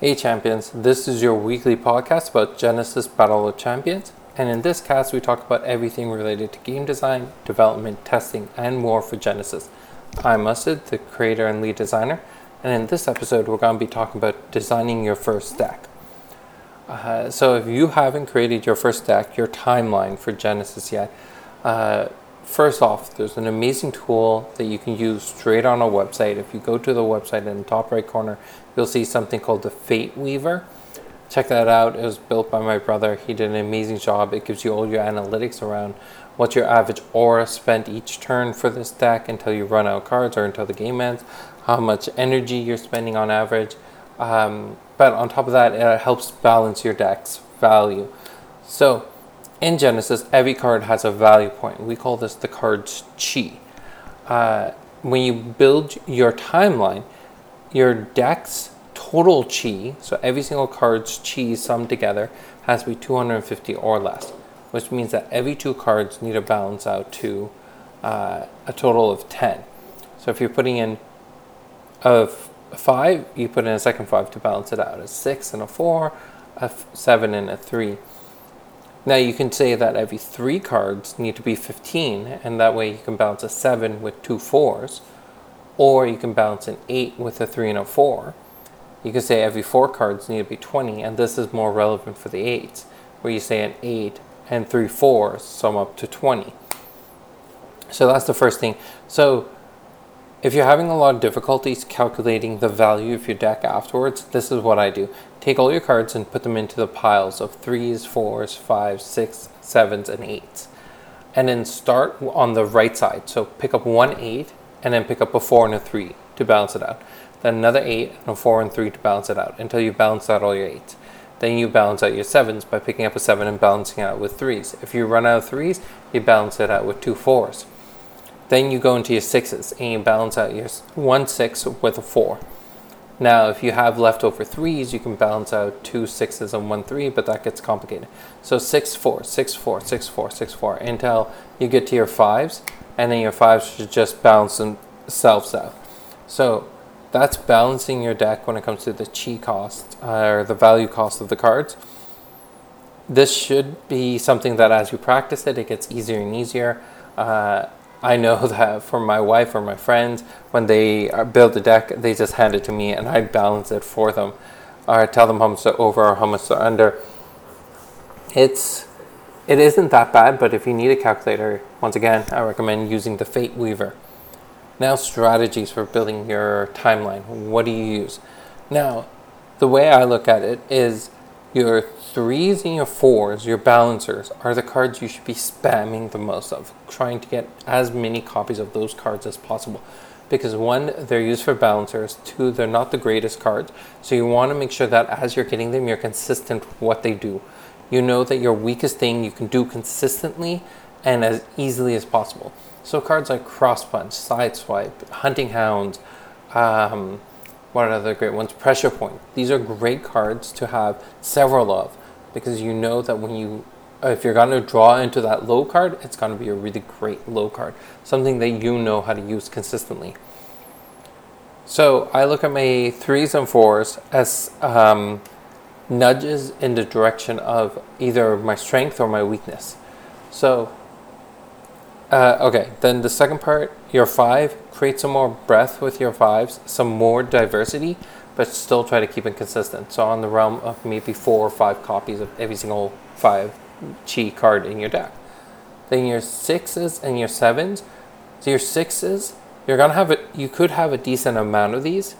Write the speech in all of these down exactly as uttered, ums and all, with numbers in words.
Hey Champions, this is your weekly podcast about Genesis Battle of Champions, and in this cast we talk about everything related to game design, development, testing, and more for Genesis. I'm Mustard, the creator and lead designer, and in this episode we're going to be talking about designing your first deck. Uh, so if you haven't created your first deck, your timeline for Genesis yet, uh, first off, there's an amazing tool that you can use straight on our website. If you go to the website in the top right corner, you'll see something called the Fate Weaver. Check that out. It was built by my brother. He did an amazing job. It gives you all your analytics around what your average aura spent each turn for this deck until you run out of cards or until the game ends, how much energy you're spending on average. Um, but on top of that, it helps balance your deck's value. So in Genesis, every card has a value point. We call this the card's chi. Uh, when you build your timeline, your deck's total chi, so every single card's chi summed together, has to be two hundred fifty or less, which means that every two cards need to balance out to uh, a total of ten. So if you're putting in a five, you put in a second five to balance it out, a six and a four, a f- seven and a three. Now you can say that every three cards need to be fifteen, and that way you can balance a seven with two fours, or you can balance an eight with a three and a four. You can say every four cards need to be twenty, and this is more relevant for the eights, where you say an eight and three fours sum up to twenty. So that's the first thing. So if you're having a lot of difficulties calculating the value of your deck afterwards, this is what I do. Take all your cards and put them into the piles of threes, fours, fives, six, sevens, and eights. And then start on the right side. So pick up one eight and then pick up a four and a three to balance it out. Then another eight and a four and three to balance it out until you balance out all your eights. Then you balance out your sevens by picking up a seven and balancing it out with threes. If you run out of threes, you balance it out with two fours. Then you go into your sixes and you balance out your one six with a four. Now, if you have leftover threes, you can balance out two sixes and one three, but that gets complicated. So six, four, six, four, six, four, six, four, until you get to your fives, and then your fives should just balance themselves out. So that's balancing your deck when it comes to the chi cost, uh, or the value cost of the cards. This should be something that as you practice it, it gets easier and easier. Uh, I know that for my wife or my friends, when they build a deck, they just hand it to me and I balance it for them, or I tell them how much they're over or how much they're under. It's, it isn't that bad, but if you need a calculator, once again, I recommend using the Fate Weaver. Now, strategies for building your timeline. What do you use? Now, the way I look at it is your threes and your fours, your balancers, are the cards you should be spamming the most of, trying to get as many copies of those cards as possible. Because one, they're used for balancers, two, they're not the greatest cards, so you want to make sure that as you're getting them, you're consistent with what they do. You know that your weakest thing you can do consistently and as easily as possible. So cards like Cross Punch, Sideswipe, Hunting Hound, um, what are the great ones? Pressure Point. These are great cards to have several of, because you know that when you, if you're going to draw into that low card, it's going to be a really great low card, something that you know how to use consistently. So I look at my threes and fours as um, nudges in the direction of either my strength or my weakness. So, uh, okay, then the second part, your five, create some more breadth with your fives, some more diversity, but still try to keep it consistent. So on the realm of maybe four or five copies of every single five chi card in your deck. Then your sixes and your sevens. So your sixes, you're gonna have a, you could have a decent amount of these.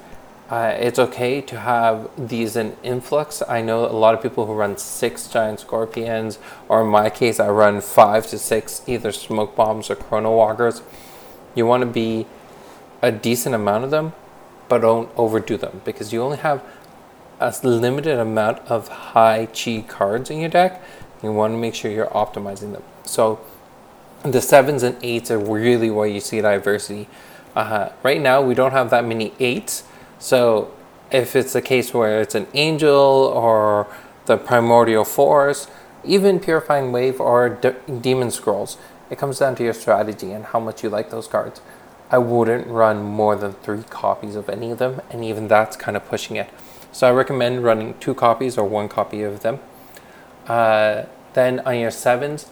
Uh, it's okay to have these in influx. I know a lot of people who run six giant scorpions, or in my case, I run five to six either smoke bombs or chrono walkers. You want to be a decent amount of them, but don't overdo them, because you only have a limited amount of high chi cards in your deck. You want to make sure you're optimizing them. So the sevens and eights are really where you see diversity. Uh, right now, we don't have that many eights. So if it's a case where it's an angel or the primordial force, even purifying wave or de- demon scrolls, it comes down to your strategy and how much you like those cards. I wouldn't run more than three copies of any of them, and even that's kind of pushing it. So I recommend running two copies or one copy of them. Uh, then on your sevens,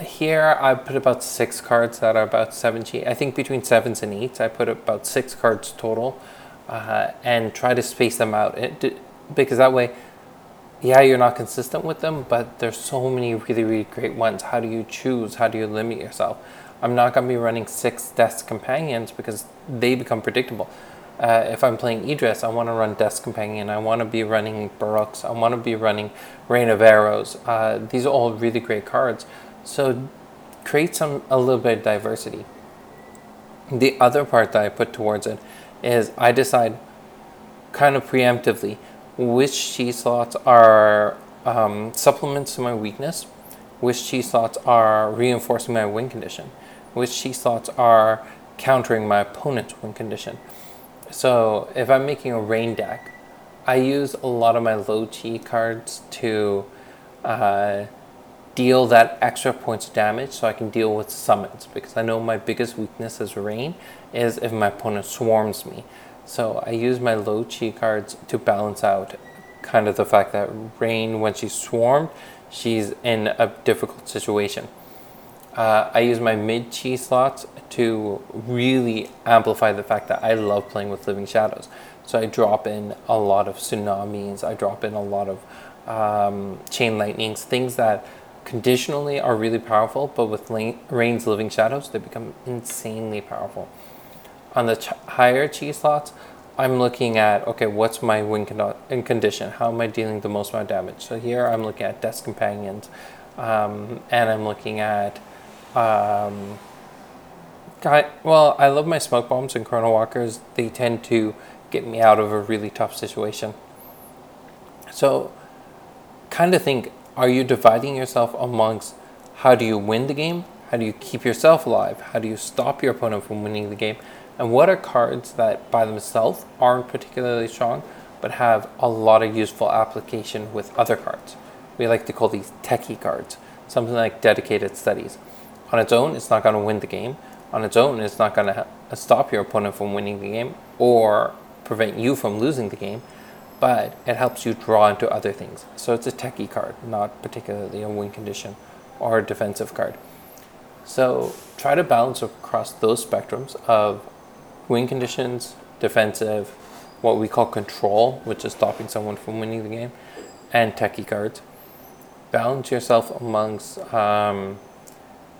here I put about six cards that are about seventy. I think between sevens and eights, I put about six cards total, uh, and try to space them out. It, because that way, yeah, you're not consistent with them, but there's so many really, really great ones. How do you choose? How do you limit yourself? I'm not going to be running six Death's Companions because they become predictable. Uh, if I'm playing Idris, I want to run Death's Companion. I want to be running Baruch's. I want to be running Rain of Arrows. Uh, these are all really great cards. So create some a little bit of diversity. The other part that I put towards it is I decide kind of preemptively which cheese slots are um, supplements to my weakness, which cheese slots are reinforcing my win condition, which cheese slots are countering my opponent's win condition. So if I'm making a rain deck, I use a lot of my low chi cards to uh, deal that extra points of damage so I can deal with summons, because I know my biggest weakness as rain is if my opponent swarms me. So I use my low chi cards to balance out kind of the fact that rain, when she's swarmed, she's in a difficult situation. Uh, I use my mid chi slots to really amplify the fact that I love playing with Living Shadows. So I drop in a lot of Tsunamis, I drop in a lot of um, Chain Lightnings, things that conditionally are really powerful, but with Rain's Living Shadows, they become insanely powerful. On the ch higher chi slots, I'm looking at, okay, what's my win con condition? How am I dealing the most amount of damage? So here I'm looking at Death's Companions, um, and I'm looking at, um, I, well, I love my Smoke Bombs and Chrono Walkers. They tend to get me out of a really tough situation. So kind of think, are you dividing yourself amongst how do you win the game? How do you keep yourself alive? How do you stop your opponent from winning the game? And what are cards that by themselves aren't particularly strong, but have a lot of useful application with other cards? We like to call these techie cards, something like Dedicated Studies. On its own, it's not going to win the game. On its own, it's not going to stop your opponent from winning the game or prevent you from losing the game, but it helps you draw into other things. So it's a techie card, not particularly a win condition or a defensive card. So try to balance across those spectrums of win conditions, defensive, what we call control, which is stopping someone from winning the game, and techie cards. Balance yourself amongst, um,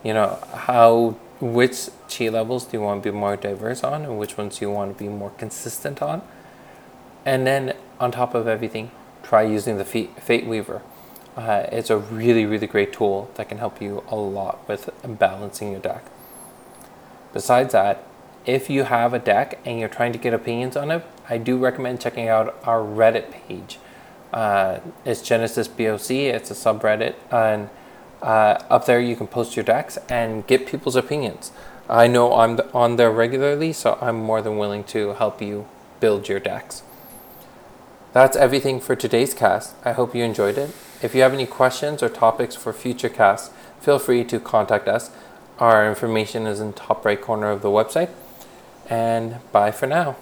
you know, how which chi levels do you want to be more diverse on, and which ones do you want to be more consistent on. And then on top of everything, try using the Fate Weaver. Uh, it's a really, really great tool that can help you a lot with balancing your deck. Besides that, if you have a deck and you're trying to get opinions on it, I do recommend checking out our Reddit page. Uh, it's Genesis B O C, it's a subreddit, and uh, up there you can post your decks and get people's opinions. I know I'm on there regularly, so I'm more than willing to help you build your decks. That's everything for today's cast. I hope you enjoyed it. If you have any questions or topics for future casts, feel free to contact us. Our information is in the top right corner of the website. And bye for now.